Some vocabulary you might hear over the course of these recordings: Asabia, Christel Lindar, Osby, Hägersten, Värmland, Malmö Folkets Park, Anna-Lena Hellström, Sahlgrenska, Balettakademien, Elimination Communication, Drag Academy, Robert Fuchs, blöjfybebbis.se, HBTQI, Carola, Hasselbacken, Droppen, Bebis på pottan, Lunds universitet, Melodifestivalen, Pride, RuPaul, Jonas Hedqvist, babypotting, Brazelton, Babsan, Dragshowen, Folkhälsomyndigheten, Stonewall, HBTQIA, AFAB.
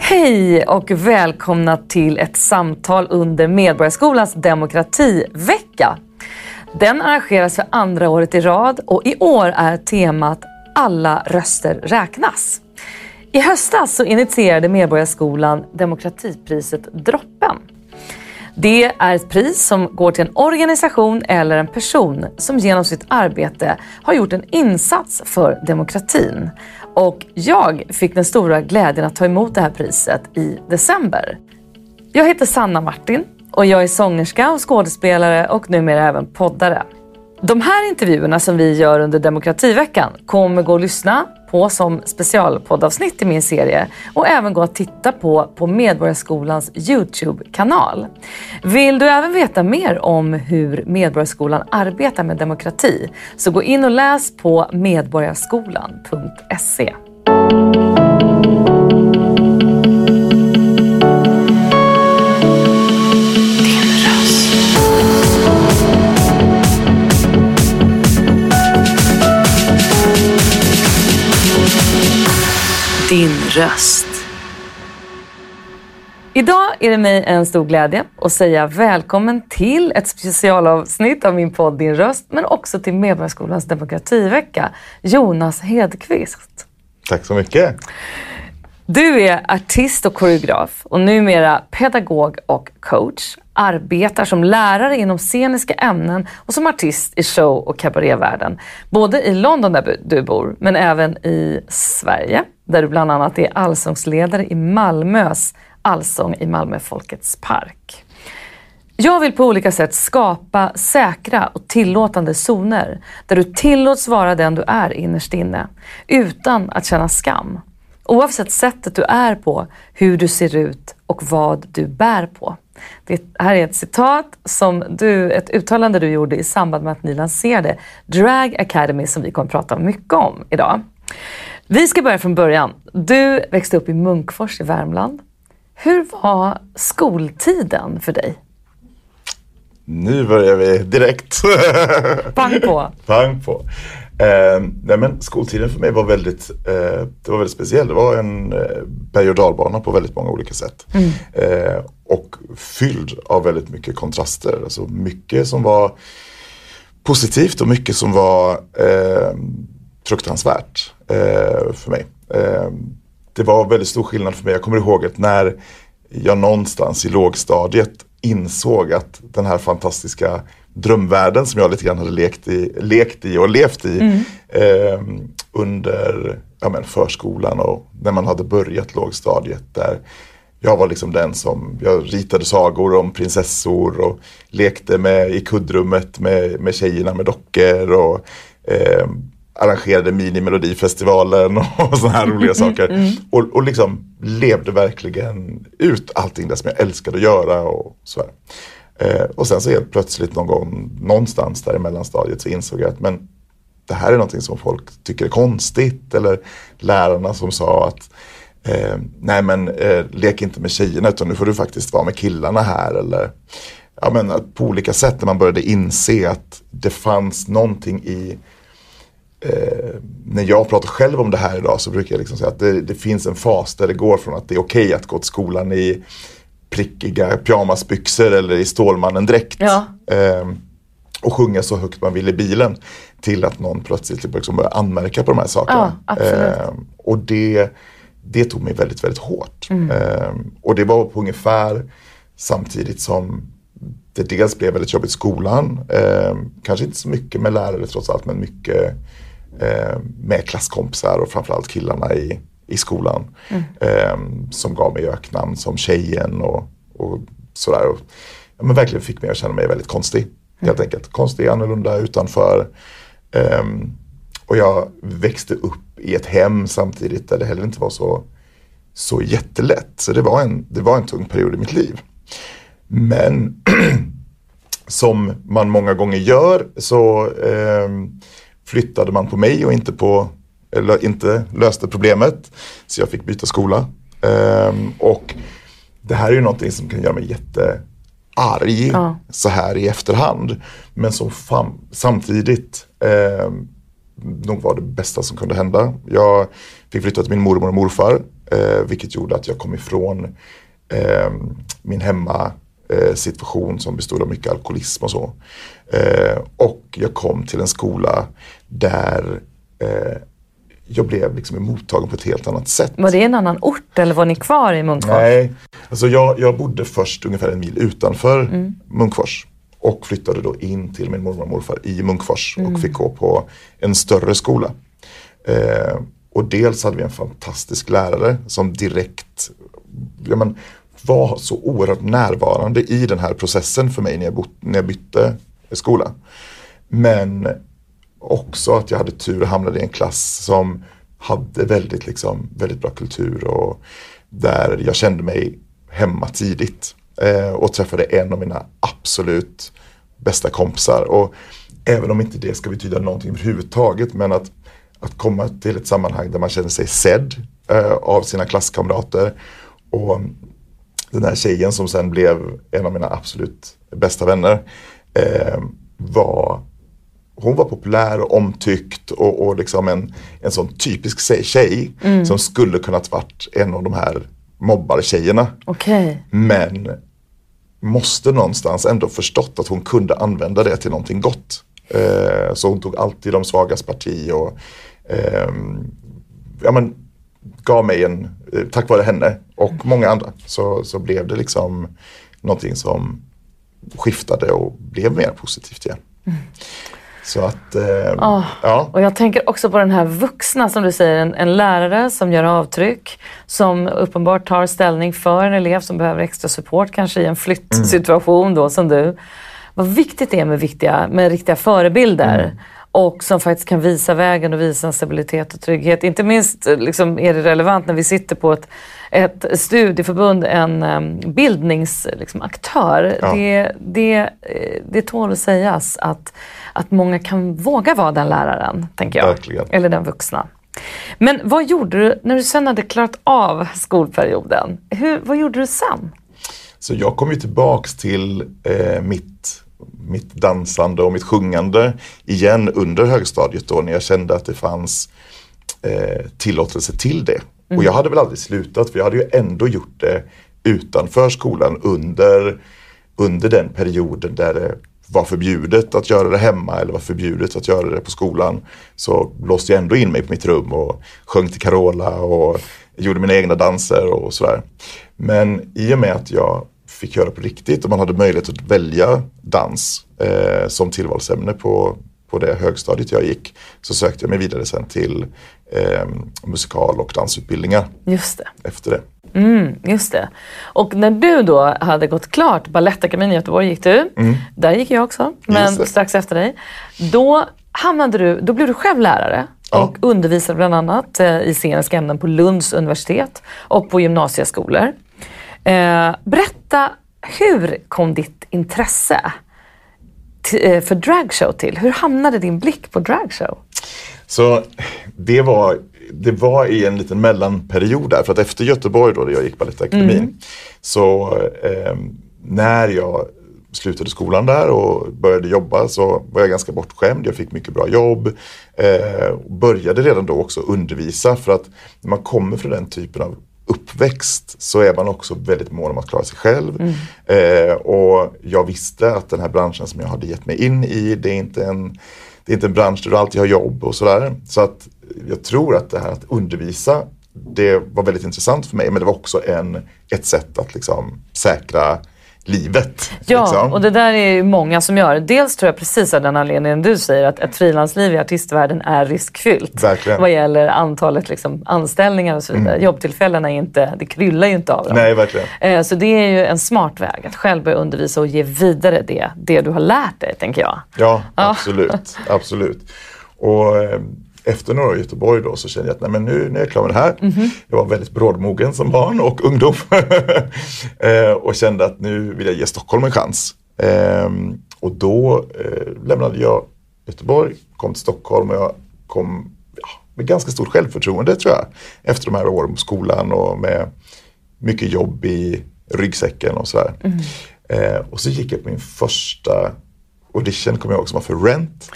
Hej och välkomna till ett samtal under Medborgarskolans demokrativecka. Den arrangeras för andra året i rad och i år är temat alla röster räknas. I höstas så initierade Medborgarskolan demokratipriset Droppen. Det är ett pris som går till en organisation eller en person som genom sitt arbete har gjort en insats för demokratin. Och jag fick den stora glädjen att ta emot det här priset i december. Jag heter Sanna Martin och jag är sångerska och skådespelare och numera även poddare. De här intervjuerna som vi gör under Demokrativeckan kommer gå att lyssna på som specialpoddavsnitt i min serie och även gå att titta på Medborgarskolans YouTube-kanal. Vill du även veta mer om hur Medborgarskolan arbetar med demokrati så gå in och läs på medborgarskolan.se. Din röst. Idag är det mig en stor glädje att säga välkommen till ett specialavsnitt av min podd Din röst, men också till Medborgarskolans demokrativecka, Jonas Hedqvist. Tack så mycket. Du är artist och koreograf och numera pedagog och coach. Arbetar som lärare inom sceniska ämnen och som artist i show- och cabaretvärlden. Både i London där du bor, men även i Sverige. Där du bland annat är allsångsledare i Malmös allsång i Malmö Folkets Park. Jag vill på olika sätt skapa säkra och tillåtande zoner. Där du tillåts vara den du är innerst inne. Utan att känna skam. Oavsett sättet du är på, hur du ser ut och vad du bär på. Det här är ett citat som ett uttalande du gjorde i samband med att ni lanserade Drag Academy som vi kommer att prata mycket om idag. Vi ska börja från början. Du växte upp i Munkfors i Värmland. Hur var skoltiden för dig? Nu börjar vi direkt. Pang på. Pang på. Nej men skoltiden för mig var väldigt speciell. Det var en berg- och dalbana på väldigt många olika sätt. Mm. Och fylld av väldigt mycket kontraster. Alltså mycket som var positivt och mycket som var fruktansvärt för mig. Det var väldigt stor skillnad för mig. Jag kommer ihåg att när jag någonstans i lågstadiet insåg att den här fantastiska drömvärlden som jag lite grann hade lekt i och levt i under förskolan och när man hade börjat lågstadiet där jag var liksom den som, jag ritade sagor om prinsessor och lekte i kuddrummet med tjejerna med dockor och arrangerade mini-melodifestivalen och sådana här roliga saker. Och liksom levde verkligen ut allting det som jag älskade att göra och så här. Och sen så helt plötsligt någon gång någonstans där i mellanstadiet så insåg jag att men det här är någonting som folk tycker är konstigt. Eller lärarna som sa att lek inte med tjejerna utan nu får du faktiskt vara med killarna här. Eller att på olika sätt när man började inse att det fanns någonting i... när jag pratar själv om det här idag så brukar jag liksom säga att det finns en fas där det går från att det är okej att gå till skolan i prickiga pyjamasbyxor eller i stålmannen-dräkt och sjunga så högt man vill i bilen till att någon plötsligt liksom börjar anmärka på de här sakerna. Ja, och det tog mig väldigt, väldigt hårt. Och det var på ungefär samtidigt som det dels blev väldigt jobbigt i skolan, kanske inte så mycket med lärare trots allt men mycket med klasskompisar och framförallt killarna i skolan som gav mig öknamn som tjejen och sådär. Och, men verkligen fick mig att känna mig väldigt konstig, helt enkelt. Konstig, annorlunda, utanför. Och jag växte upp i ett hem samtidigt där det heller inte var så jättelätt. Så det var en tung period i mitt liv. Men som man många gånger gör så flyttade man på mig och inte löste problemet. Så jag fick byta skola. Och det här är ju någonting som kan göra mig jättearg så här i efterhand. Men som samtidigt nog var det bästa som kunde hända. Jag fick flytta till min mormor och morfar Vilket gjorde att jag kom ifrån min hemmasituation som bestod av mycket alkoholism och så. Och jag kom till en skola där jag blev liksom mottagen på ett helt annat sätt. Var det en annan ort eller var ni kvar i Munkfors? Nej, alltså jag bodde först ungefär en mil utanför Munkfors. Och flyttade då in till min mormor och morfar i Munkfors och fick gå på en större skola. Och dels hade vi en fantastisk lärare som direkt var så oerhört närvarande i den här processen för mig när jag bytte skola. Men också att jag hade tur och hamnade i en klass som hade väldigt bra kultur och där jag kände mig hemma tidigt. Och träffade en av mina absolut bästa kompisar. Och även om inte det ska betyda någonting överhuvudtaget, men att komma till ett sammanhang där man känner sig sedd av sina klasskamrater. Och den här tjejen som sen blev en av mina absolut bästa vänner hon var populär och omtyckt och liksom en sån typisk tjej som skulle kunnat varit en av de här mobbartjejerna. Okay. Men måste någonstans ändå förstått att hon kunde använda det till någonting gott. Så hon tog alltid de svagas parti och gav mig tack vare henne och många andra så blev det liksom någonting som skiftade och blev mer positivt igen. Så att, ja. Och jag tänker också på den här vuxna som du säger, en lärare som gör avtryck, som uppenbart tar ställning för en elev som behöver extra support kanske i en flyttsituation då som du. Vad viktigt det är med riktiga förebilder och som faktiskt kan visa vägen och visa stabilitet och trygghet. Inte minst liksom, är det relevant när vi sitter på ett studieförbund, en bildningsaktör. Ja. Det tål att sägas att många kan våga vara den läraren, tänker jag. Verkligen. Eller den vuxna. Men vad gjorde du när du sen hade klarat av skolperioden? Vad gjorde du sen? Så jag kom ju tillbaks till mitt dansande och mitt sjungande igen under högstadiet då, när jag kände att det fanns tillåtelse till det. Mm. Och jag hade väl aldrig slutat, för jag hade ju ändå gjort det utanför skolan under den perioden där det var förbjudet att göra det hemma eller var förbjudet att göra det på skolan. Så låste jag ändå in mig på mitt rum och sjöng till Carola och gjorde mina egna danser och sådär. Men i och med att jag fick göra på riktigt och man hade möjlighet att välja dans som tillvalsämne på det högstadiet jag gick, så sökte jag mig vidare sen till musikal- och dansutbildningar. Just det. Efter det. Just det. Och när du då hade gått klart Balettakademien i Göteborg gick du. Där gick jag också, men strax efter dig. Då blev du själv lärare. Och undervisade bland annat i sceniska ämnen på Lunds universitet och på gymnasieskolor. Berätta, hur kom ditt intresse för dragshow till? Hur hamnade din blick på dragshow? Så det var i en liten mellanperiod där. För att efter Göteborg då, där jag gick Balettakademin, så när jag slutade skolan där och började jobba, så var jag ganska bortskämd. Jag fick mycket bra jobb. Och började redan då också undervisa, för att när man kommer från den typen av uppväxt så är man också väldigt mån om att klara sig själv. Och jag visste att den här branschen som jag hade gett mig in i, det är inte en bransch där du alltid har jobb och sådär. Så att jag tror att det här att undervisa, det var väldigt intressant för mig, men det var också ett sätt att liksom säkra livet. Ja, liksom. Och det där är ju många som gör. Dels tror jag precis av den anledningen du säger att ett frilansliv i artistvärlden är riskfyllt. Verkligen. Vad gäller antalet liksom, anställningar och så vidare. Jobbtillfällena är inte, det kryllar ju inte av dem. Nej, verkligen. Så det är ju en smart väg att själv börja undervisa och ge vidare det du har lärt dig, tänker jag. Ja, absolut. Absolut. Och efter några år i Göteborg då så kände jag att nej, men nu när jag är klar med det här. Jag var väldigt brådmogen som barn och ungdom. Och kände att nu vill jag ge Stockholm en chans. Och då lämnade jag Göteborg, kom till Stockholm, och jag kom med ganska stort självförtroende, tror jag. Efter de här åren på skolan och med mycket jobb i ryggsäcken och sådär. Och så gick jag på min första audition, kommer jag ihåg, som var för Rent.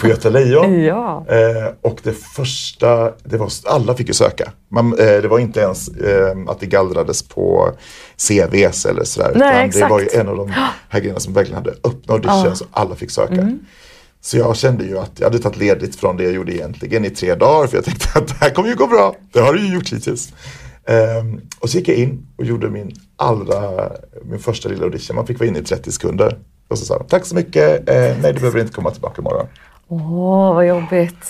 på Göta Lejon. Ja. Och det första, det var, alla fick ju söka. Det var inte ens att det gallrades på CVs eller sådär. Nej, utan det var ju en av de här grejerna som verkligen hade öppna auditions och alla fick söka. Mm. Så jag kände ju att jag hade tagit ledigt från det jag gjorde egentligen i 3 dagar. För jag tänkte att det här kommer ju gå bra. Det har du ju gjort hittills. Och så gick jag in och gjorde min första lilla audition. Man fick vara inne i 30 sekunder. Och så sa de, tack så mycket. Nej, du behöver inte komma tillbaka imorgon. Åh, vad jobbigt.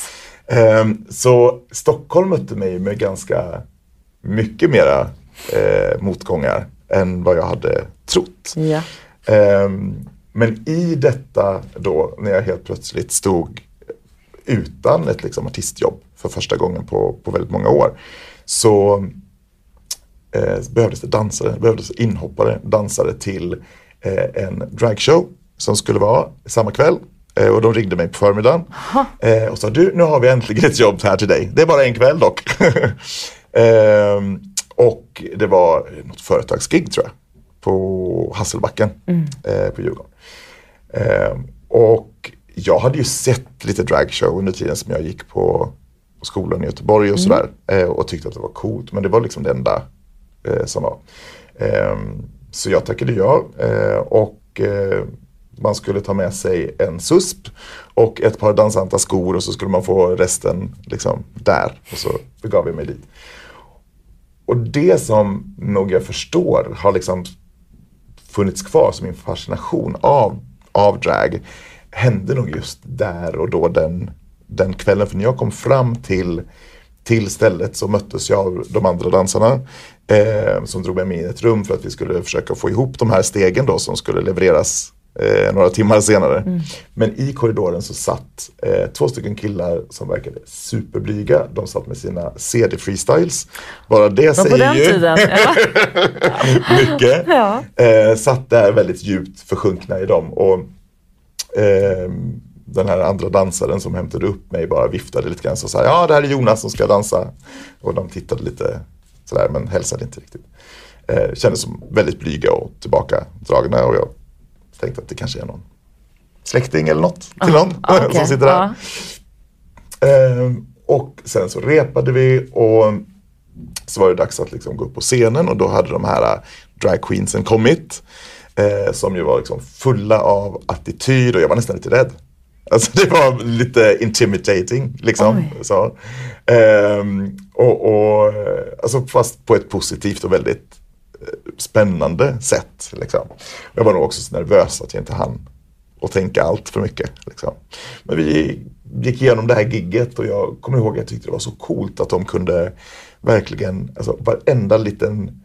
Så Stockholm mötte mig med ganska mycket mera motgångar än vad jag hade trott. Ja. Men i detta då, när jag helt plötsligt stod utan ett liksom, artistjobb för första gången på väldigt många år, så behövdes det dansare, behövdes inhoppare, dansare till en dragshow som skulle vara samma kväll. Och de ringde mig på förmiddagen och sa, du, nu har vi äntligen ett jobb här till dig. Det är bara en kväll dock. Och det var något företagsgig tror jag. På Hasselbacken på Djurgården. Och jag hade ju sett lite dragshow under tiden som jag gick på skolan i Göteborg och sådär. Och tyckte att det var coolt. Men det var liksom det enda som var. Så jag tackade jag. Och man skulle ta med sig en susp och ett par dansanta skor. Och så skulle man få resten liksom där. Och så begav jag mig dit. Och det som nog jag förstår har liksom funnits kvar som min fascination av drag hände nog just där och då den kvällen. För när jag kom fram till stället så möttes jag av de andra dansarna som drog mig in i ett rum för att vi skulle försöka få ihop de här stegen då, som skulle levereras några timmar senare. Men i korridoren så satt 2 stycken killar som verkade superblyga. De satt med sina CD-freestyles. Bara det men säger på den ju tiden, mycket. Ja. Satt där väldigt djupt försjunkna i dem. Och den här andra dansaren som hämtade upp mig bara viftade lite grann och sa, ja, det här är Jonas som ska dansa. Och de tittade lite sådär men hälsade inte riktigt. Kändes som väldigt blyga och tillbakadragna och jag tänkte att det kanske är någon släkting eller något till någon som sitter där. Och sen så repade vi och så var det dags att liksom gå upp på scenen och då hade de här drag queensen kommit som ju var liksom fulla av attityd och jag var nästan lite rädd. Alltså det var lite intimidating liksom. Så. Och alltså fast på ett positivt och väldigt spännande sätt liksom. Jag var nog också så nervös att jag inte hann och tänka allt för mycket liksom. Men vi gick igenom det här gigget och jag kommer ihåg att jag tyckte det var så coolt att de kunde verkligen, alltså varenda liten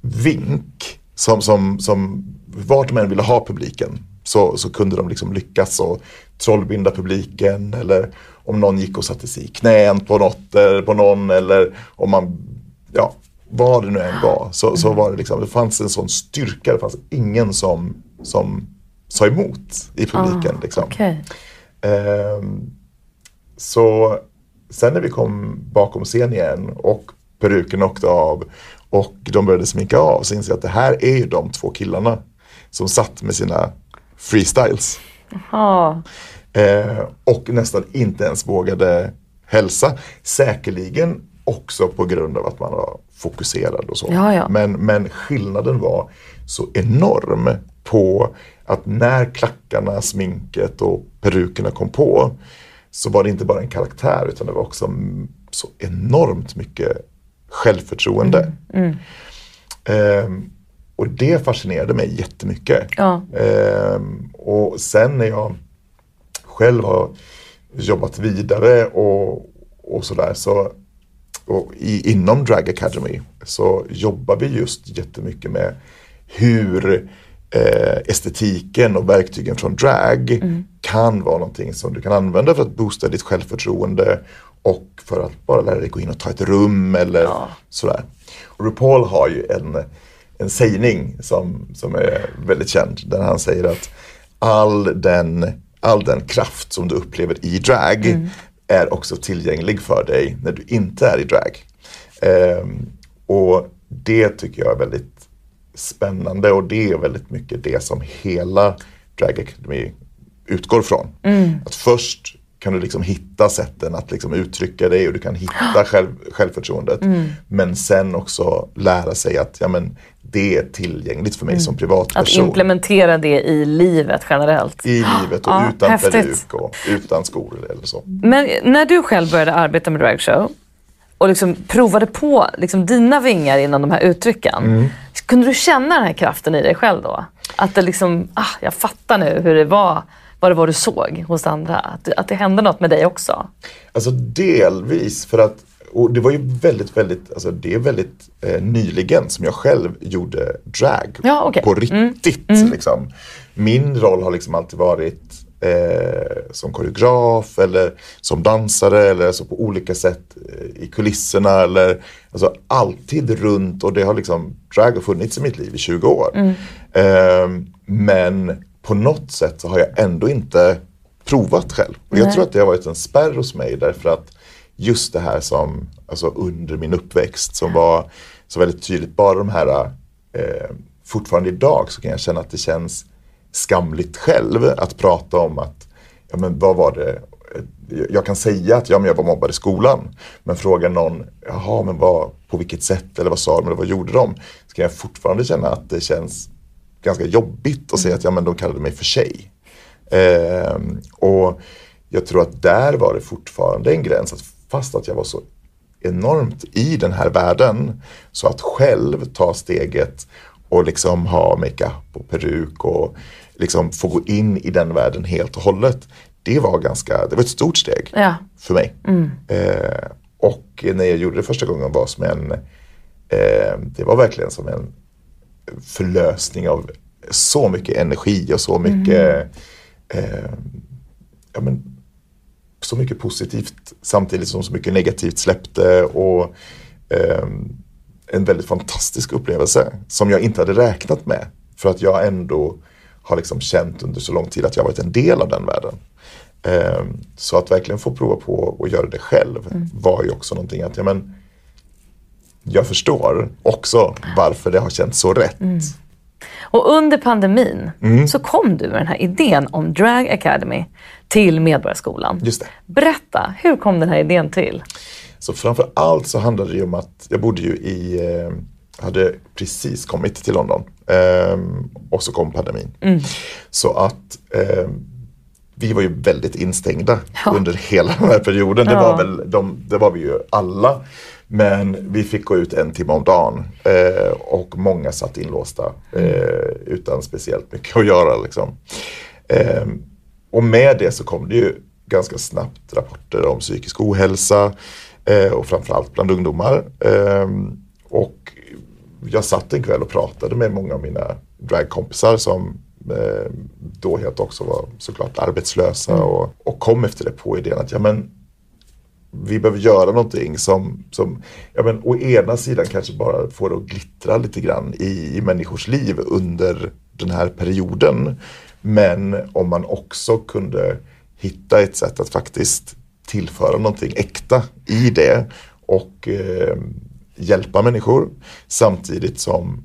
vink som vart man ville ha publiken så kunde de liksom lyckas och trollbinda publiken eller om någon gick och satte sig i knän på något eller på någon eller om man, ja, vad det nu än var, så var det liksom, det fanns en sån styrka, det fanns ingen som sa emot i publiken liksom. Okay. Så sen när vi kom bakom scen igen och peruken åkte av och de började sminka av så inser jag att det här är ju de 2 killarna som satt med sina freestyles. Och nästan inte ens vågade hälsa, säkerligen också på grund av att man var fokuserad och så. Ja. Men skillnaden var så enorm på att när klackarna, sminket och perukerna kom på så var det inte bara en karaktär utan det var också så enormt mycket självförtroende. Och det fascinerade mig jättemycket. Ja. Och sen när jag själv har jobbat vidare och sådär så och inom Drag Academy så jobbar vi just jättemycket med hur estetiken och verktygen från drag kan vara någonting som du kan använda för att boosta ditt självförtroende och för att bara lära dig gå in och ta ett rum eller sådär. Och RuPaul har ju en sägning som är väldigt känd där han säger att all den kraft som du upplever i drag är också tillgänglig för dig när du inte är i drag. Och det tycker jag är väldigt spännande och det är väldigt mycket det som hela Drag Academy utgår från. Mm. Att först kan du liksom hitta sätten att liksom uttrycka dig och du kan hitta självförtroendet. Mm. Men sen också lära sig att ja, men det är tillgängligt för mig som privatperson. Att implementera det i livet generellt. I livet och utan peruk och utan skor eller så. Men när du själv började arbeta med dragshow och liksom provade på liksom dina vingar innan de här uttrycken. Mm. Kunde du känna den här kraften i dig själv då? Att det liksom, jag fattar nu hur det var. Vad det var du såg hos andra? Att det hände något med dig också? Alltså delvis för att, och det var ju väldigt, alltså det är väldigt nyligen som jag själv gjorde drag på riktigt. Liksom. Min roll har liksom alltid varit som koreograf eller som dansare eller så på olika sätt i kulisserna eller alltså alltid runt, och det har liksom drag har funnits i mitt liv i 20 år. Men på något sätt så har jag ändå inte provat själv. Och jag tror att det har varit en spärr hos mig därför att just det här som alltså under min uppväxt som var så väldigt tydligt, bara de här fortfarande idag så kan jag känna att det känns skamligt själv att prata om att ja men vad var det, jag kan säga att ja, men jag var mobbad i skolan, men frågar någon jaha men vad, på vilket sätt eller vad sa de eller vad gjorde de, så kan jag fortfarande känna att det känns ganska jobbigt att säga att ja, men de kallade mig för tjej. Och jag tror att där var det fortfarande en gräns. Att fast att jag var så enormt i den här världen. Så att själv ta steget och liksom ha makeup och peruk. Och liksom få gå in i den världen helt och hållet. Det var ett stort steg för mig. Och när jag gjorde det första gången var som en... det var verkligen som en förlösning av så mycket energi och så mycket ja men så mycket positivt samtidigt som så mycket negativt släppte, och en väldigt fantastisk upplevelse som jag inte hade räknat med för att jag ändå har liksom känt under så lång tid att jag varit en del av den världen. Så att verkligen få prova på och göra det själv var ju också någonting att jag förstår också varför det har känts så rätt. Och under pandemin så kom du med den här idén om Drag Academy till Medborgarskolan. Just det. Berätta, hur kom den här idén till? Så framför allt så handlade det om att jag bodde ju hade precis kommit till London. Och så kom pandemin. Så att vi var ju väldigt instängda under hela den här perioden. Det var väl det var vi ju alla. Men vi fick gå ut en timme om dagen och många satt inlåsta utan speciellt mycket att göra. Liksom. Och med det så kom det ju ganska snabbt rapporter om psykisk ohälsa och framförallt bland ungdomar. Och jag satt en kväll och pratade med många av mina dragkompisar som då helt också var såklart arbetslösa och kom efter det på idén att vi behöver göra någonting som å ena sidan kanske bara får det att glittra lite grann i människors liv under den här perioden. Men om man också kunde hitta ett sätt att faktiskt tillföra någonting äkta i det och hjälpa människor. Samtidigt som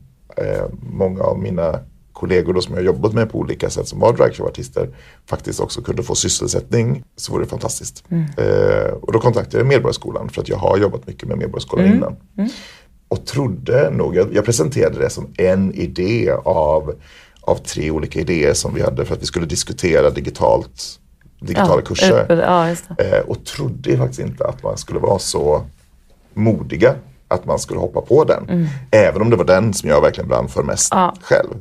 många av mina kollegor då, som jag jobbat med på olika sätt som var dragshowartister, faktiskt också kunde få sysselsättning, så var det fantastiskt. Och då kontaktade jag Medborgarskolan för att jag har jobbat mycket med Medborgarskolan innan. Och trodde nog, jag presenterade det som en idé av tre olika idéer som vi hade för att vi skulle diskutera digitala kurser. Och trodde faktiskt inte att man skulle vara så modiga att man skulle hoppa på den. Även om det var den som jag verkligen brann för mest själv.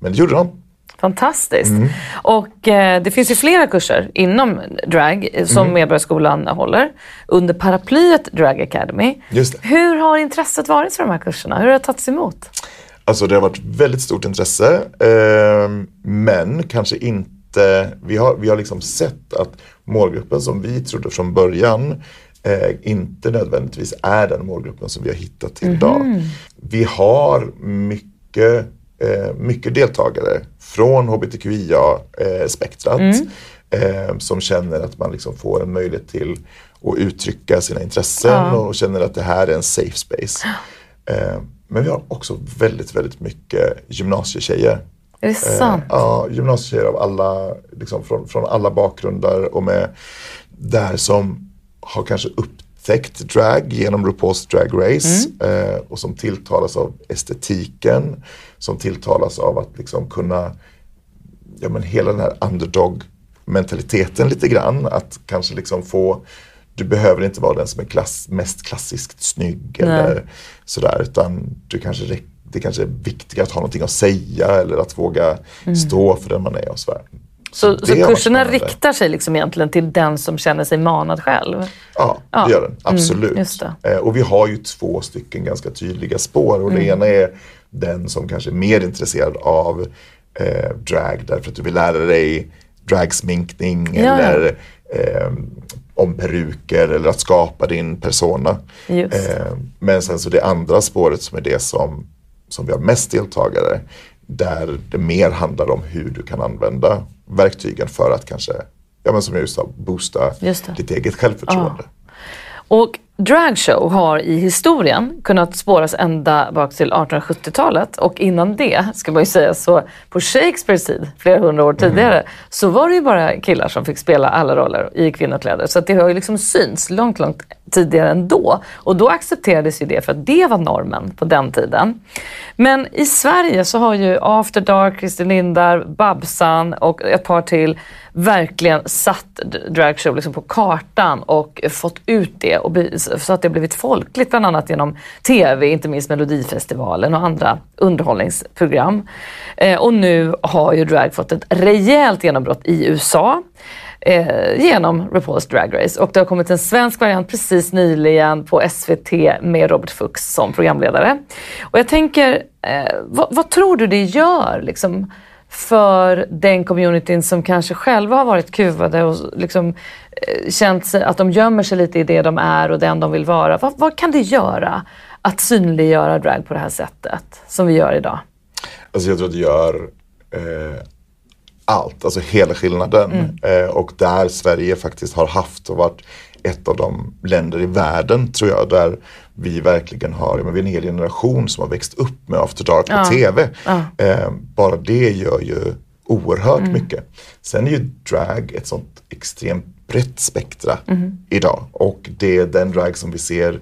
Men det gjorde de. Fantastiskt. Och det finns ju flera kurser inom drag som Medborgarskolan håller under paraplyet Drag Academy. Just det. Hur har intresset varit för de här kurserna? Hur har det tagits emot? Alltså det har varit väldigt stort intresse. Men kanske inte... Vi har liksom sett att målgruppen som vi trodde från början inte nödvändigtvis är den målgruppen som vi har hittat till idag. Vi har mycket deltagare från HBTQIA-spektrat som känner att man liksom får en möjlighet till att uttrycka sina intressen och känner att det här är en safe space. Men vi har också väldigt, väldigt mycket gymnasietjejer Är det sant? Ja, gymnasier av alla, liksom, från alla bakgrunder och med där som har kanske upptäckt drag genom RuPaul's Drag Race och som tilltalas av estetiken, som tilltalas av att liksom kunna, ja, men hela den här underdog-mentaliteten lite grann, att kanske liksom få, du behöver inte vara den som är mest klassiskt snygg eller sådär, utan du kanske det kanske är viktigare att ha någonting att säga eller att våga stå för den man är och sådär. Så kurserna riktar sig liksom egentligen till den som känner sig manad själv? Ja, det gör den. Absolut. Just det. Och vi har ju 2 stycken ganska tydliga spår. Och det ena är den som kanske är mer intresserad av drag därför att du vill lära dig dragsminkning eller om peruker eller att skapa din persona. Men sen så det andra spåret som är det som vi har mest deltagare, där det mer handlar om hur du kan använda verktygen för att kanske, ja men som jag just sa, boosta ditt eget självförtroende. Och dragshow har i historien kunnat spåras ända bak till 1870-talet, och innan det, ska man ju säga, så på Shakespeares tid, flera hundra år tidigare, så var det ju bara killar som fick spela alla roller i kvinnokläder. Så att det har ju liksom syns långt, långt tidigare ändå. Och då accepterades ju det för att det var normen på den tiden. Men i Sverige så har ju After Dark, Christel Lindar, Babsan och ett par till verkligen satt dragshow liksom på kartan och fått ut det och så att det blivit folkligt, bland annat genom tv, inte minst Melodifestivalen och andra underhållningsprogram. Och nu har ju drag fått ett rejält genombrott i USA genom RuPaul's Drag Race. Och det har kommit en svensk variant precis nyligen på SVT med Robert Fuchs som programledare. Och jag tänker, vad tror du det gör liksom för den communityn som kanske själva har varit kuvade och liksom känt sig att de gömmer sig lite i det de är och den de vill vara? Vad kan det göra att synliggöra drag på det här sättet som vi gör idag? Alltså jag tror att det gör allt, alltså hela skillnaden. Och där Sverige faktiskt har haft och varit ett av de länder i världen, tror jag, där vi verkligen har, men vi är en hel generation som har växt upp med After Dark på tv. Bara det gör ju oerhört mycket. Sen är ju drag ett sånt extremt brett spektra idag. Och det är den drag som vi ser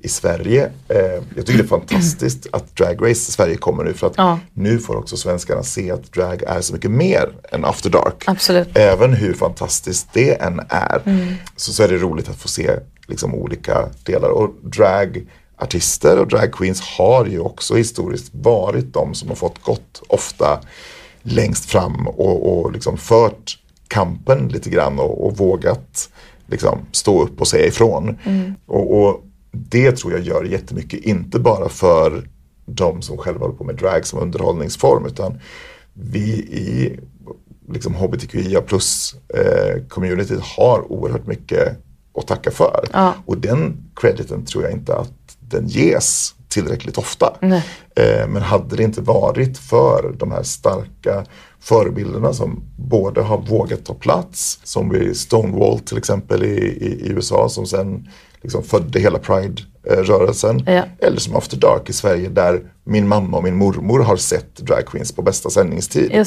i Sverige. Jag tycker det är fantastiskt att Drag Race i Sverige kommer nu, för att nu får också svenskarna se att drag är så mycket mer än After Dark. Absolut. Även hur fantastiskt det än är, så är det roligt att få se liksom olika delar. Och dragartister och drag queens har ju också historiskt varit de som har fått gått ofta längst fram och liksom fört kampen lite grann och vågat liksom stå upp och säga ifrån. Och det tror jag gör jättemycket, inte bara för de som själva håller på med drag som underhållningsform, utan vi i liksom HBTQIA plus communityt har oerhört mycket att tacka för. Och den crediten tror jag inte att den ges tillräckligt ofta. Men hade det inte varit för de här starka förebilderna som både har vågat ta plats, som vid Stonewall till exempel i USA, som sen liksom födde hela Pride-rörelsen, eller som After Dark i Sverige, där min mamma och min mormor har sett drag queens på bästa sändningstid,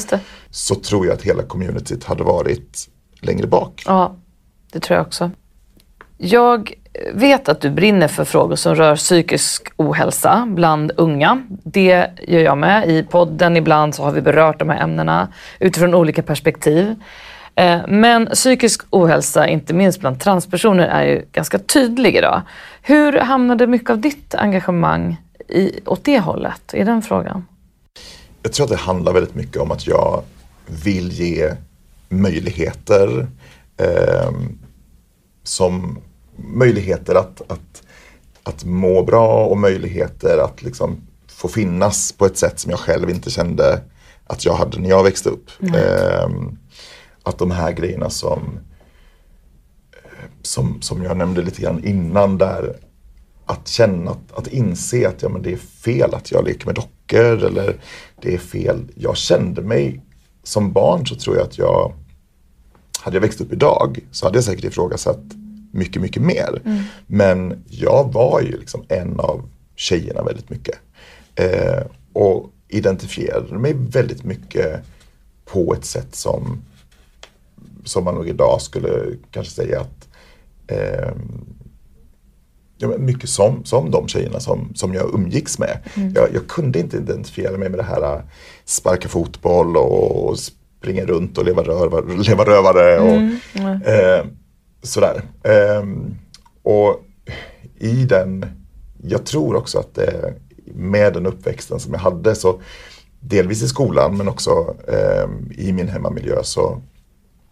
så tror jag att hela communityt hade varit längre bak. Ja, det tror jag också. Jag vet att du brinner för frågor som rör psykisk ohälsa bland unga. Det gör jag med. I podden ibland så har vi berört de här ämnena utifrån olika perspektiv. Men psykisk ohälsa, inte minst bland transpersoner, är ju ganska tydlig idag. Hur hamnade mycket av ditt engagemang åt det hållet i den frågan? Jag tror att det handlar väldigt mycket om att jag vill ge möjligheter som möjligheter att må bra och möjligheter att liksom få finnas på ett sätt som jag själv inte kände att jag hade när jag växte upp. Att de här grejerna som jag nämnde lite grann innan, där att känna, att inse att ja, men det är fel att jag leker med dockor, eller det är fel. Jag kände mig som barn, så tror jag att hade jag växt upp idag så hade jag säkert ifrågasatt mycket, mycket mer. Men jag var ju liksom en av tjejerna väldigt mycket. Och identifierade mig väldigt mycket på ett sätt som man nog idag skulle kanske säga att mycket som de tjejerna som jag umgicks med. Mm. Jag kunde inte identifiera mig med det här sparka fotboll och springa runt och leva rövare och sådär. Och i den, jag tror också att med den uppväxten som jag hade, så delvis i skolan men också i min hemmamiljö, så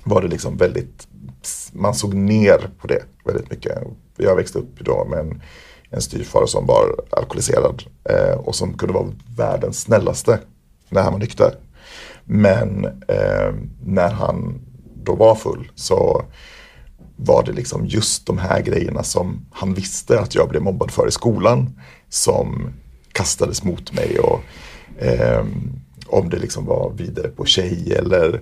var det liksom väldigt, man såg ner på det väldigt mycket. Jag växte upp idag med en styvfar som var alkoholiserad och som kunde vara världens snällaste när han var nykter. Men när han då var full så var det liksom just de här grejerna som han visste att jag blev mobbad för i skolan som kastades mot mig. Och om det liksom var vidare på tjej eller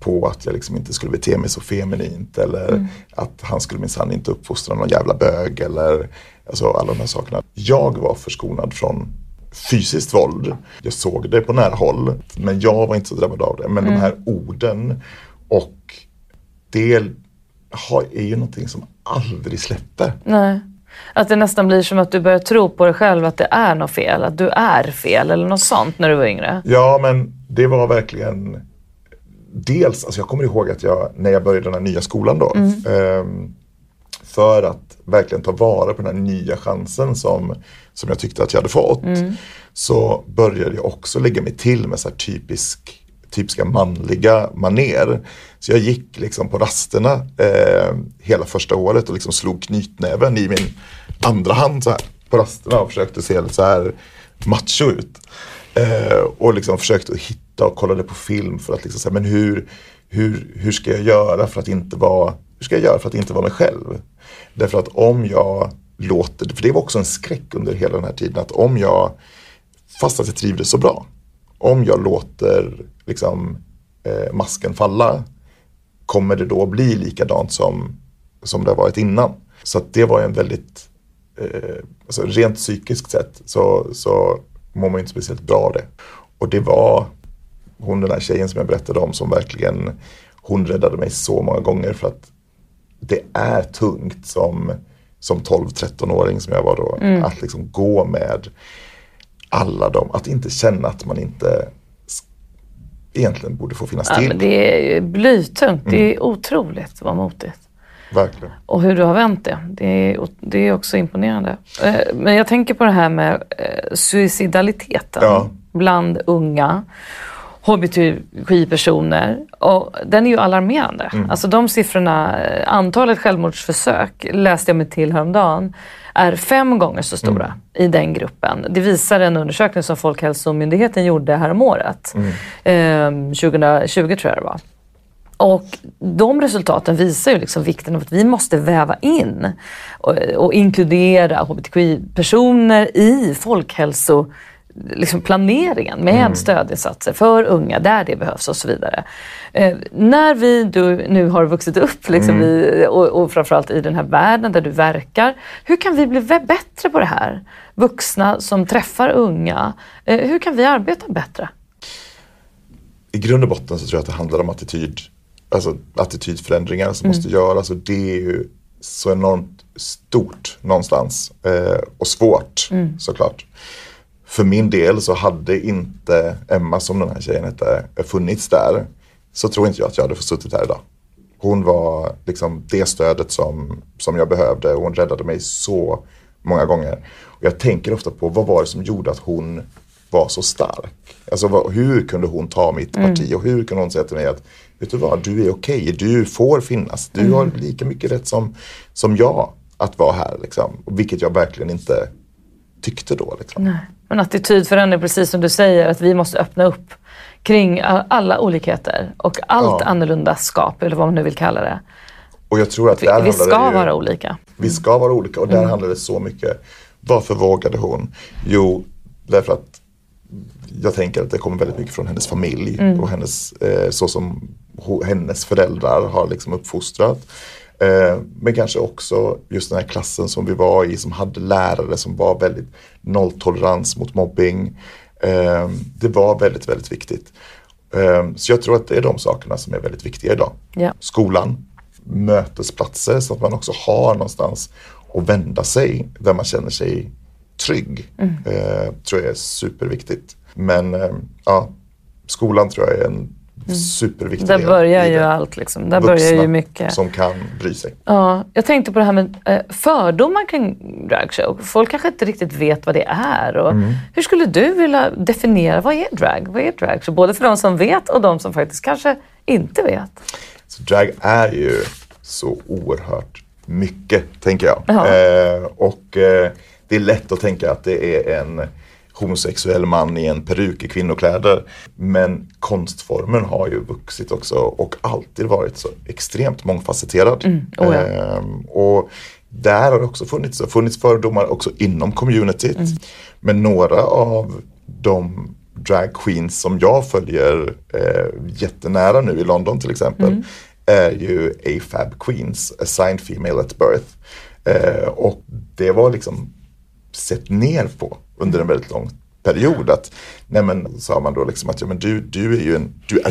på att jag liksom inte skulle bete mig så feminint eller att han skulle minsann inte uppfostra någon jävla bög eller alltså alla de här sakerna. Jag var förskonad från fysiskt våld. Jag såg det på nära håll, men jag var inte så drabbad av det. Men de här orden och det är ju någonting som aldrig släpper. Nej. Att det nästan blir som att du börjar tro på dig själv att det är något fel, att du är fel eller något sånt när du var yngre. Ja, men det var verkligen dels, alltså jag kommer ihåg att jag, när jag började den här nya skolan då, för att verkligen ta vara på den här nya chansen som jag tyckte att jag hade fått, så började jag också lägga mig till med så här typiska manliga manér. Så jag gick liksom på rasterna hela första året och liksom slog knytnäven i min andra hand så här, på rasterna och försökte se så här macho ut. Och liksom försökte hitta och kollade på film för att liksom säga, men hur ska jag göra för att inte vara, hur ska jag göra för att inte vara mig själv? Därför att om jag låter, för det var också en skräck under hela den här tiden, att om jag, fast att jag trivdes så bra, om jag låter liksom masken falla, kommer det då bli likadant som det har varit innan? Så att det var en väldigt, alltså rent psykiskt sett så mår man inte speciellt bra av det. Och det var hon, den här tjejen som jag berättade om, som verkligen, hon räddade mig så många gånger, för att det är tungt som 12-13-åring som jag var då, att liksom gå med alla dem, att inte känna att man inte egentligen borde få finnas till. Men det är ju blytungt, det är otroligt vad motigt. Verkligen. Och hur du har vänt det, det är också imponerande. Men jag tänker på det här med suicidaliteten bland unga HBTQI-personer, och den är ju alarmerande. Alltså de siffrorna, antalet självmordsförsök, läste jag mig till häromdagen, är 5 gånger så stora i den gruppen. Det visar en undersökning som Folkhälsomyndigheten gjorde här om året, 2020 tror jag det var. Och de resultaten visar ju liksom vikten av att vi måste väva in och inkludera HBTQI-personer i folkhälso liksom planeringen med stödinsatser för unga där det behövs och så vidare. När vi nu har vuxit upp liksom och framförallt i den här världen där du verkar, hur kan vi bli bättre på det här? Vuxna som träffar unga, hur kan vi arbeta bättre? I grund och botten så tror jag att det handlar om attityd, alltså attitydförändringar som måste göras, och det är ju så enormt stort någonstans och svårt såklart. För min del så hade inte Emma, som den här tjejen hette, funnits där, så tror inte jag att jag hade fått suttit här idag. Hon var liksom det stödet som jag behövde, och hon räddade mig så många gånger. Och jag tänker ofta på, vad var det som gjorde att hon var så stark? Alltså hur kunde hon ta mitt parti, och hur kunde hon säga till mig att, vet du vad, du är okej, du får finnas, du har lika mycket rätt som jag att vara här liksom. Och vilket jag verkligen inte tyckte då liksom. Nej. Men attitydförändring, precis som du säger, att vi måste öppna upp kring alla olikheter och allt annorlunda skap, eller vad man nu vill kalla det. Och jag tror att där vi ska vara olika. Vi ska vara olika, och där handlar det så mycket. Varför vågade hon? Jo, därför att jag tänker att det kommer väldigt mycket från hennes familj och hennes, så som hennes föräldrar har liksom uppfostrat. Men kanske också just den här klassen som vi var i, som hade lärare som var väldigt nolltolerans mot mobbing, Det var väldigt, väldigt viktigt. Så jag tror att det är de sakerna som är väldigt viktiga idag. Ja. Skolan, mötesplatser så att man också har någonstans att vända sig där man känner sig trygg. Tror jag är superviktigt. Men ja, skolan tror jag är en superviktig del. Där börjar ju allt liksom. Där börjar ju mycket. Som kan bry sig. Ja, jag tänkte på det här med fördomar kring dragshow. Folk kanske inte riktigt vet vad det är. Och hur skulle du vilja definiera, vad är drag? Vad är dragshow? Både för de som vet och de som faktiskt kanske inte vet. Så drag är ju så oerhört mycket, tänker jag. Och det är lätt att tänka att det är en homosexuell man i en peruk i kvinnokläder. Men konstformen har ju vuxit också och alltid varit så extremt mångfacetterad. Och där har det också funnits fördomar också inom communityt. Men några av de drag queens som jag följer jättenära nu i London till exempel är ju AFAB queens, assigned female at birth. Och det var liksom sett ner på under en väldigt lång period att nej men, sa man då liksom att ja, men du är ju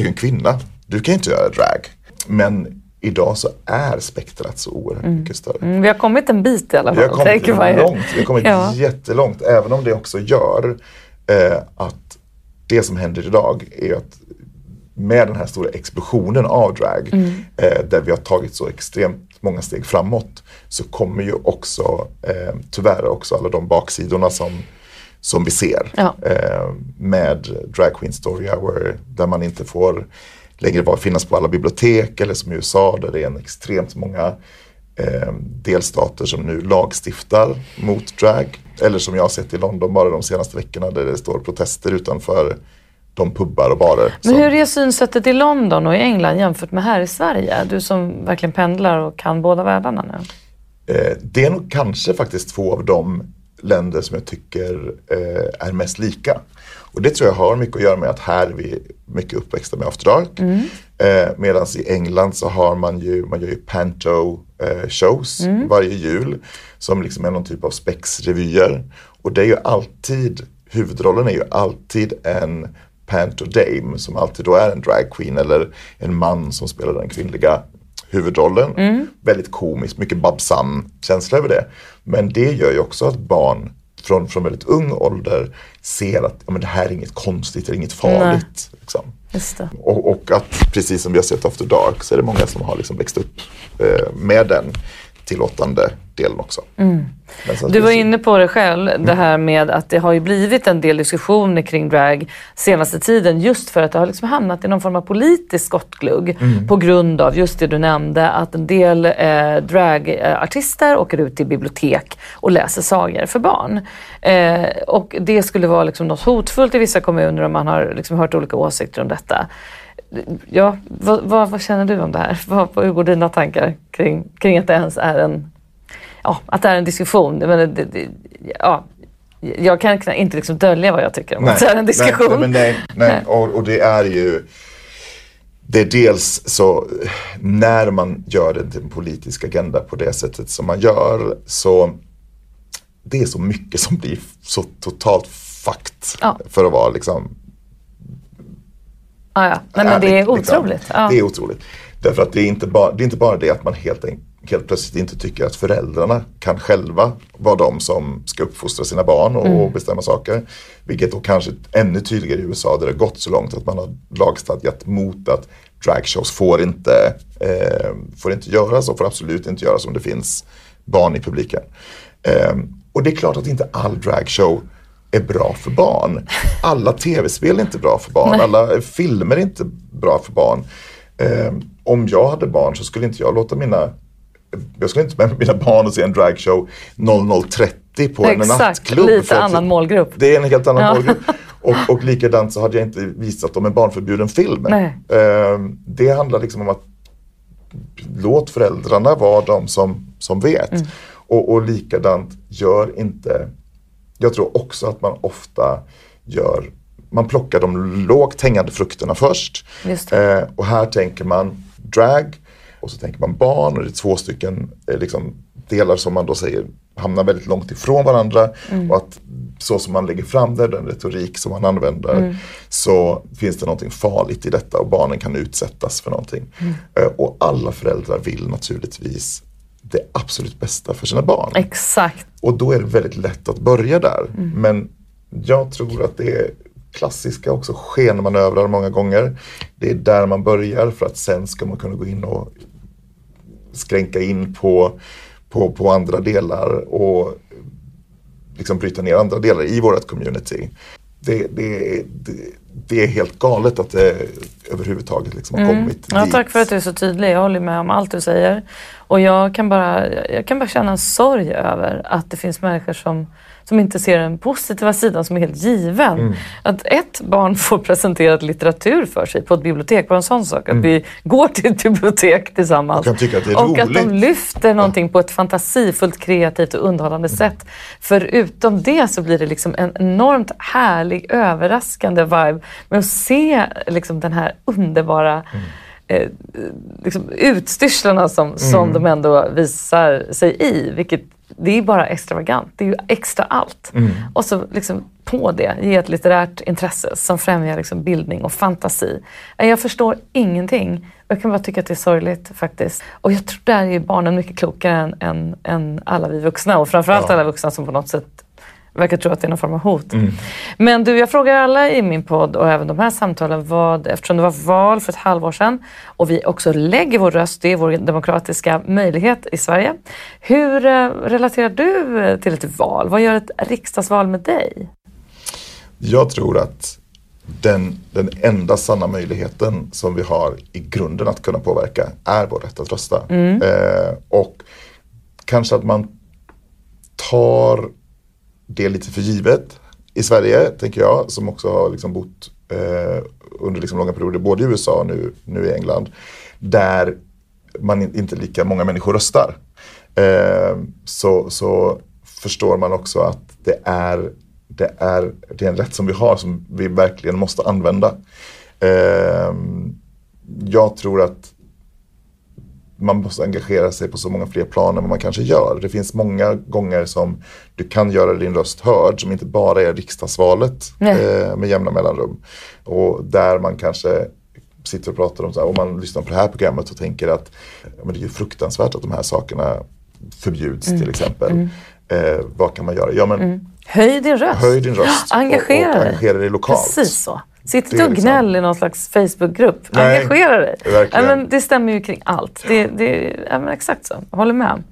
en kvinna, du kan ju inte göra drag. Men idag så är spektrat så oerhört mycket större. Vi har kommit en bit i alla fall. Vi har kommit jättelångt, även om det också gör att det som händer idag är att med den här stora explosionen av drag där vi har tagit så extremt många steg framåt, så kommer ju också tyvärr också alla de baksidorna som vi ser med Drag Queen Story Hour, där man inte får längre bara finnas på alla bibliotek, eller som i USA där det är en extremt många delstater som nu lagstiftar mot drag, eller som jag har sett i London bara de senaste veckorna där det står protester utanför de pubbar och barer. Men hur är synsättet i London och i England jämfört med här i Sverige? Du som verkligen pendlar och kan båda världarna nu. Det är nog kanske faktiskt två av de länder som jag tycker är mest lika. Och det tror jag har mycket att göra med att här är vi mycket uppväxta med After Dark. Medan i England så har man gör ju panto-shows varje jul. Som liksom är någon typ av spexrevyer. Och det är ju alltid, huvudrollen är ju alltid en pantodame som alltid då är en drag queen eller en man som spelar den kvinnliga huvudrollen. Väldigt komiskt, mycket Babsan-känsla över det. Men det gör ju också att barn från väldigt ung ålder ser att ja, men det här är inget konstigt, det är inget farligt. Liksom. Just det. Och att precis som vi har sett After Dark så är det många som har liksom växt upp med den tillåtande delen också. Du var inne på det själv, det här med att det har ju blivit en del diskussioner kring drag senaste tiden, just för att det har liksom hamnat i någon form av politisk skottglugg på grund av just det du nämnde, att en del dragartister åker ut till bibliotek och läser sagor för barn. Och det skulle vara liksom något hotfullt i vissa kommuner, om man har liksom hört olika åsikter om detta. Ja, vad känner du om det här? Hur går dina tankar kring att det ens är en diskussion? Jag kan inte liksom dölja vad jag tycker om att det är en diskussion. Nej. Och det är ju, det är dels så när man gör det till en politisk agenda på det sättet som man gör, så det är så mycket som blir så totalt fakt för att vara liksom. Ah, ja. Nej, men det är otroligt. Liksom. Ja. Det är otroligt. Därför att det är inte bara det att man helt plötsligt inte tycker att föräldrarna kan själva vara de som ska uppfostra sina barn och bestämma saker. Vilket då kanske ännu tydligare i USA, där det har gått så långt att man har lagstadgat mot att dragshows får inte göras och får absolut inte göras om det finns barn i publiken. Och det är klart att inte all dragshow är bra för barn. Alla tv-spel är inte bra för barn. Alla filmer är inte bra för barn. Om jag hade barn så skulle inte jag med mina barn och se en dragshow 00:30 på en nattklubb. Lite annan målgrupp. Det är en helt annan målgrupp. Och likadant så hade jag inte visat dem en barnförbjuden film. Det handlar liksom om att låt föräldrarna vara de som vet. Och likadant, gör inte. Jag tror också att man ofta plockar de lågt hängande frukterna först. Och här tänker man drag och så tänker man barn, och det är två stycken liksom, delar som man då säger hamnar väldigt långt ifrån varandra. Mm. Och att så som man lägger fram det, den retorik som man använder, så finns det någonting farligt i detta. Och barnen kan utsättas för någonting. Mm. Och alla föräldrar vill naturligtvis det absolut bästa för sina barn. Exakt. Och då är det väldigt lätt att börja där. Mm. Men jag tror att det är klassiska också skenmanövrar många gånger. Det är där man börjar för att sen ska man kunna gå in och skränka in på andra delar och liksom bryta ner andra delar i vårt community. Det är helt galet att det överhuvudtaget liksom har kommit dit. Tack för att du är så tydlig. Jag håller med om allt du säger. Och jag kan bara känna en sorg över att det finns människor som inte ser den positiva sidan som är helt given. Mm. Att ett barn får presenterat litteratur för sig på ett bibliotek, bara en sån sak. Att vi går till ett bibliotek tillsammans. Och kan tycka att det är roligt. Och att de lyfter någonting på ett fantasifullt, kreativt och underhållande sätt. Förutom det så blir det liksom en enormt härlig, överraskande vibe. Men att se liksom den här underbara liksom utstyrslarna som de ändå visar sig i, vilket det är bara extravagant. Det är ju extra allt. Mm. Och så liksom på det ge ett litterärt intresse som främjar liksom bildning och fantasi. Jag förstår ingenting. Jag kan bara tycka att det är sorgligt faktiskt. Och jag tror där är barnen mycket klokare än alla vi vuxna. Och framförallt alla vuxna som på något sätt verkar tro att det är någon form av hot. Mm. Men du, jag frågar alla i min podd och även de här samtalen, eftersom det var val för ett halvår sedan och vi också lägger vår röst, det är vår demokratiska möjlighet i Sverige. Hur relaterar du till ett val? Vad gör ett riksdagsval med dig? Jag tror att den enda sanna möjligheten som vi har i grunden att kunna påverka är vår rätt att rösta. Mm. Och kanske att man tar det är lite för givet i Sverige, tänker jag, som också har liksom bott under liksom långa perioder både i USA och nu i England, där man inte lika många människor röstar. Så förstår man också att det är en rätt som vi har som vi verkligen måste använda. Jag tror att man måste engagera sig på så många fler planer än man kanske gör. Det finns många gånger som du kan göra din röst hörd som inte bara är riksdagsvalet med jämna mellanrum. Och där man kanske sitter och pratar om så här, om man lyssnar på det här programmet och tänker att men det är ju fruktansvärt att de här sakerna förbjuds till exempel. Mm. Vad kan man göra? Ja, men, höj din röst. Höj din röst. Ja, engagera dig lokalt. Precis så. Sitt inte och gnäll liksom i någon slags Facebookgrupp. Nej, engagera dig. Men det stämmer ju kring allt. Men exakt så. Jag håller med.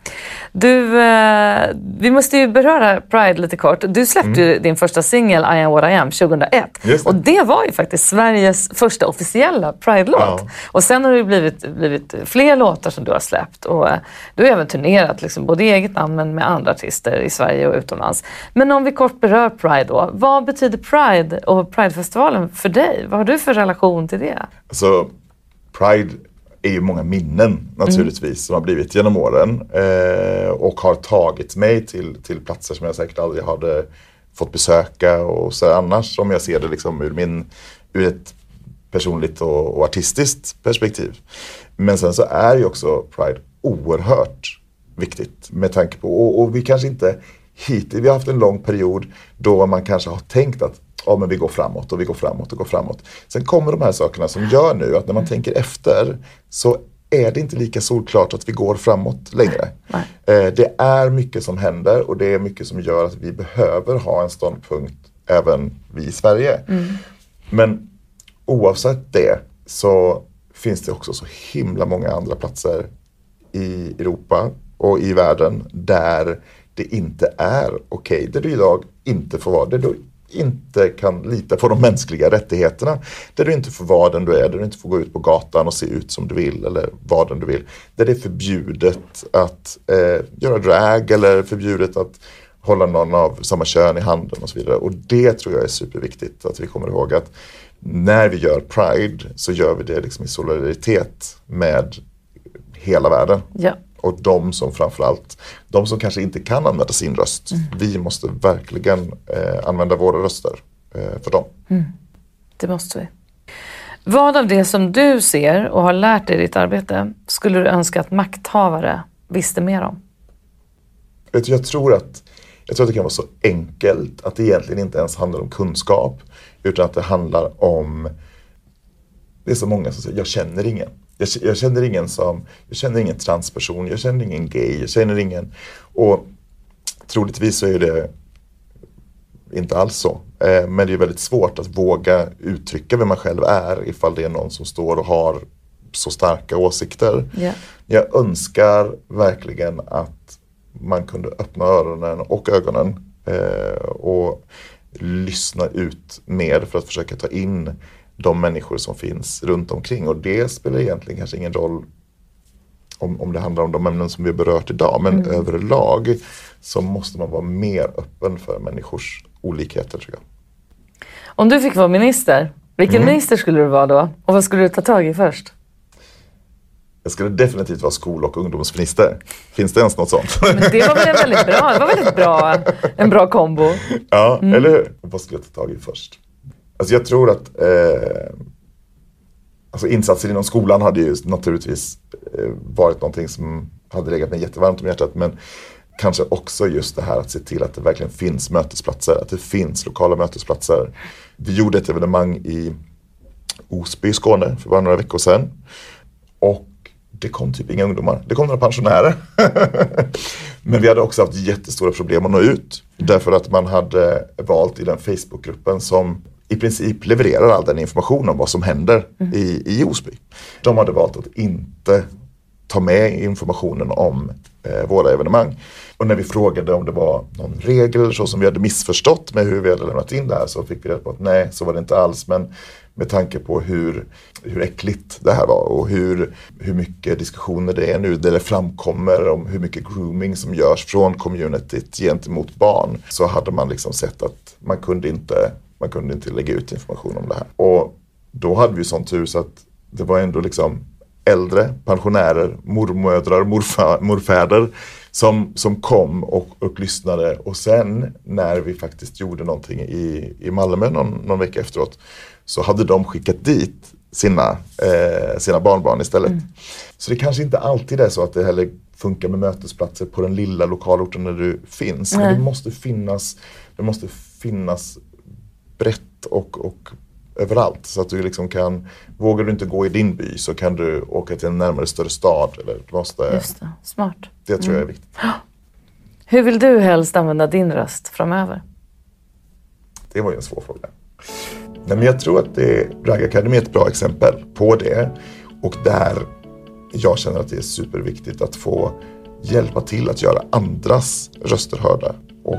Du, vi måste ju beröra Pride lite kort. Du släppte ju din första singel I am what I am 2001. Just det. Och det var ju faktiskt Sveriges första officiella Pride-låt. Ja. Och sen har det blivit fler låtar som du har släppt. Och du har även turnerat liksom, både i eget namn men med andra artister i Sverige och utomlands. Men om vi kort berör Pride då. Vad betyder Pride och Pride-festivalen för dig? Vad har du för relation till det? Alltså, Pride är ju många minnen naturligtvis som har blivit genom åren och har tagit mig till platser som jag säkert aldrig hade fått besöka och så annars, om jag ser det liksom ur ett personligt och artistiskt perspektiv. Men sen så är ju också Pride oerhört viktigt med tanke på, och vi kanske inte vi har haft en lång period då man kanske har tänkt att men vi går framåt och vi går framåt och går framåt. Sen kommer de här sakerna som gör nu att när man tänker efter så är det inte lika solklart att vi går framåt längre. Det är mycket som händer och det är mycket som gör att vi behöver ha en ståndpunkt även vi i Sverige. Men oavsett det så finns det också så himla många andra platser i Europa och i världen där det inte är okej. Där du idag inte får vara det då inte kan lita på de mänskliga rättigheterna, där du inte får vara den du är, där du inte får gå ut på gatan och se ut som du vill eller vad den du vill, där det är förbjudet att göra drag eller förbjudet att hålla någon av samma kön i handen och så vidare. Och det tror jag är superviktigt att vi kommer ihåg att när vi gör Pride så gör vi det liksom i solidaritet med hela världen. Ja. Och de som framförallt, de som kanske inte kan använda sin röst. Vi måste verkligen använda våra röster för dem. Mm. Det måste vi. Vad av det som du ser och har lärt dig i ditt arbete skulle du önska att makthavare visste mer om? Jag tror att det kan vara så enkelt att det egentligen inte ens handlar om kunskap, utan att det handlar om, det är så många som säger, jag känner ingen. Jag känner ingen transperson, jag känner ingen gay, jag känner ingen. Och troligtvis så är det inte alls så. Men det är väldigt svårt att våga uttrycka vem man själv är ifall det är någon som står och har så starka åsikter. Yeah. Jag önskar verkligen att man kunde öppna öronen och ögonen och lyssna ut mer för att försöka ta in de människor som finns runt omkring. Och det spelar egentligen kanske ingen roll om det handlar om de ämnen som vi har berört idag. Men överlag så måste man vara mer öppen för människors olikheter, tror jag. Om du fick vara minister, vilken minister skulle du vara då? Och vad skulle du ta tag i först? Jag skulle definitivt vara skol- och ungdomsminister. Finns det ens något sånt? Men det var väl en väldigt bra kombo. Ja, eller hur? Vad skulle jag ta tag i först? Alltså jag tror att insatser inom skolan hade ju naturligtvis varit någonting som hade legat mig jättevarmt om hjärtat. Men kanske också just det här att se till att det verkligen finns mötesplatser. Att det finns lokala mötesplatser. Vi gjorde ett evenemang i Osby i Skåne för bara några veckor sedan. Och det kom typ inga ungdomar. Det kom några pensionärer. Men vi hade också haft jättestora problem att nå ut. Därför att man hade valt i den Facebookgruppen som i princip levererar all den information om vad som händer i Osby. De hade valt att inte ta med informationen om våra evenemang. Och när vi frågade om det var någon regel så som vi hade missförstått med hur vi hade lämnat in det här, så fick vi reda på att nej, så var det inte alls. Men med tanke på hur äckligt det här var och hur mycket diskussioner det är nu där det framkommer om hur mycket grooming som görs från communityt gentemot barn, så hade man liksom sett att man kunde inte lägga ut information om det här. Och då hade vi sånt tur så att det var ändå liksom äldre, pensionärer, mormödrar, morfäder som kom och lyssnade. Och sen när vi faktiskt gjorde någonting i Malmö någon vecka efteråt, så hade de skickat dit sina barnbarn istället. Så det kanske inte alltid är så att det heller funkar med mötesplatser på den lilla lokalorten där du finns. Men det måste finnas brett och överallt, så att du liksom kan, vågar du inte gå i din by så kan du åka till en närmare större stad, eller du måste. Just det, smart. Det tror jag är viktigt. Hur vill du helst använda din röst framöver? Det var ju en svår fråga. Nej, men jag tror att Drag Academy är ett bra exempel på det, och där jag känner att det är superviktigt att få hjälpa till att göra andras röster hörda. Och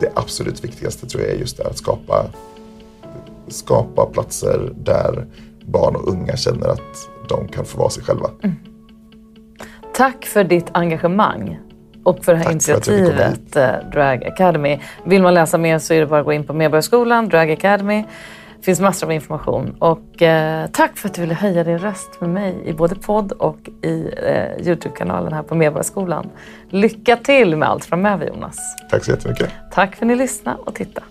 det absolut viktigaste tror jag är just det att skapa platser där barn och unga känner att de kan få vara sig själva. Tack för ditt engagemang och för det här initiativet Drag Academy. Vill man läsa mer så är det bara att gå in på Medborgarskolan, Drag Academy. Det finns massor av information. Och tack för att du ville höja din röst med mig i både podd och i Youtube-kanalen här på Medborgarskolan. Lycka till med allt framöver, Jonas. Tack så jättemycket. Tack för att ni lyssnade och tittade.